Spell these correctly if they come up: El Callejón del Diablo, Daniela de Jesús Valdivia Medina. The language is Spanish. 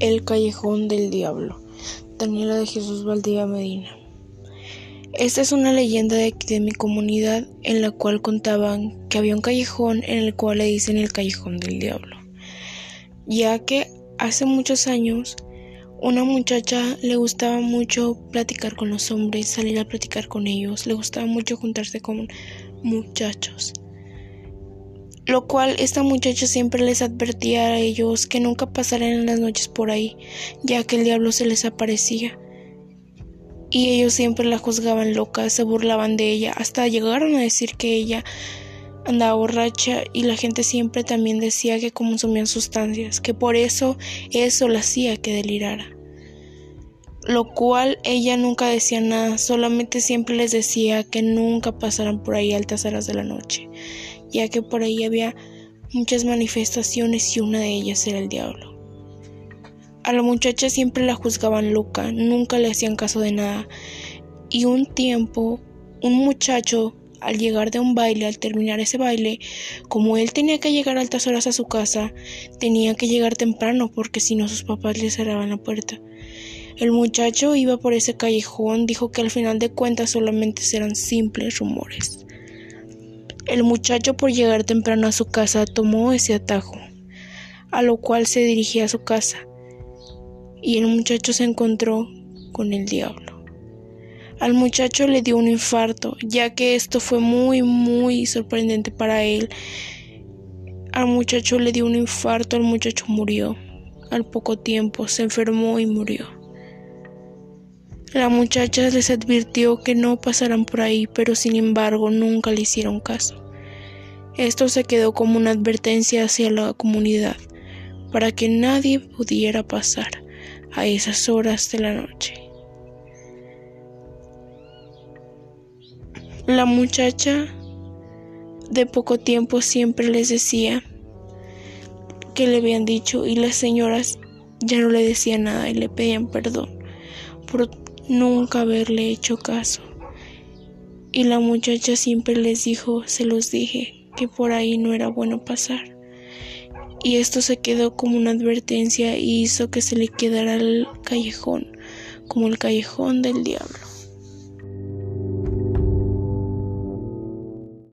El Callejón del Diablo, Daniela de Jesús Valdivia Medina. Esta es una leyenda de mi comunidad, en la cual contaban que había un callejón en el cual le dicen el Callejón del Diablo, ya que hace muchos años una muchacha le gustaba mucho platicar con los hombres, salir a platicar con ellos, le gustaba mucho juntarse con muchachos, lo cual esta muchacha siempre les advertía a ellos que nunca pasaran en las noches por ahí, ya que el diablo se les aparecía y ellos siempre la juzgaban loca, se burlaban de ella, hasta llegaron a decir que ella andaba borracha, y la gente siempre también decía que consumían sustancias, que por eso la hacía que delirara, lo cual ella nunca decía nada, solamente siempre les decía que nunca pasaran por ahí a altas horas de la noche, ya que por ahí había muchas manifestaciones y una de ellas era el diablo. A la muchacha siempre la juzgaban loca, nunca le hacían caso de nada, y un tiempo un muchacho, al llegar de un baile, al terminar ese baile, como él tenía que llegar a altas horas a su casa, tenía que llegar temprano porque si no sus papás le cerraban la puerta. El muchacho iba por ese callejón, dijo que al final de cuentas solamente eran simples rumores. El muchacho, por llegar temprano a su casa, tomó ese atajo, a lo cual se dirigía a su casa, y el muchacho se encontró con el diablo. Al muchacho le dio un infarto, ya que esto fue muy sorprendente para él. Al muchacho le dio un infarto, el muchacho murió. Al poco tiempo se enfermó y murió. La muchacha les advirtió que no pasaran por ahí, pero sin embargo nunca le hicieron caso. Esto se quedó como una advertencia hacia la comunidad, para que nadie pudiera pasar a esas horas de la noche. La muchacha de poco tiempo siempre les decía que le habían dicho, y las señoras ya no le decían nada y le pedían perdón por nunca haberle hecho caso. Y la muchacha siempre les dijo, se los dije, que por ahí no era bueno pasar. Y esto se quedó como una advertencia y hizo que se le quedara el callejón como el Callejón del Diablo.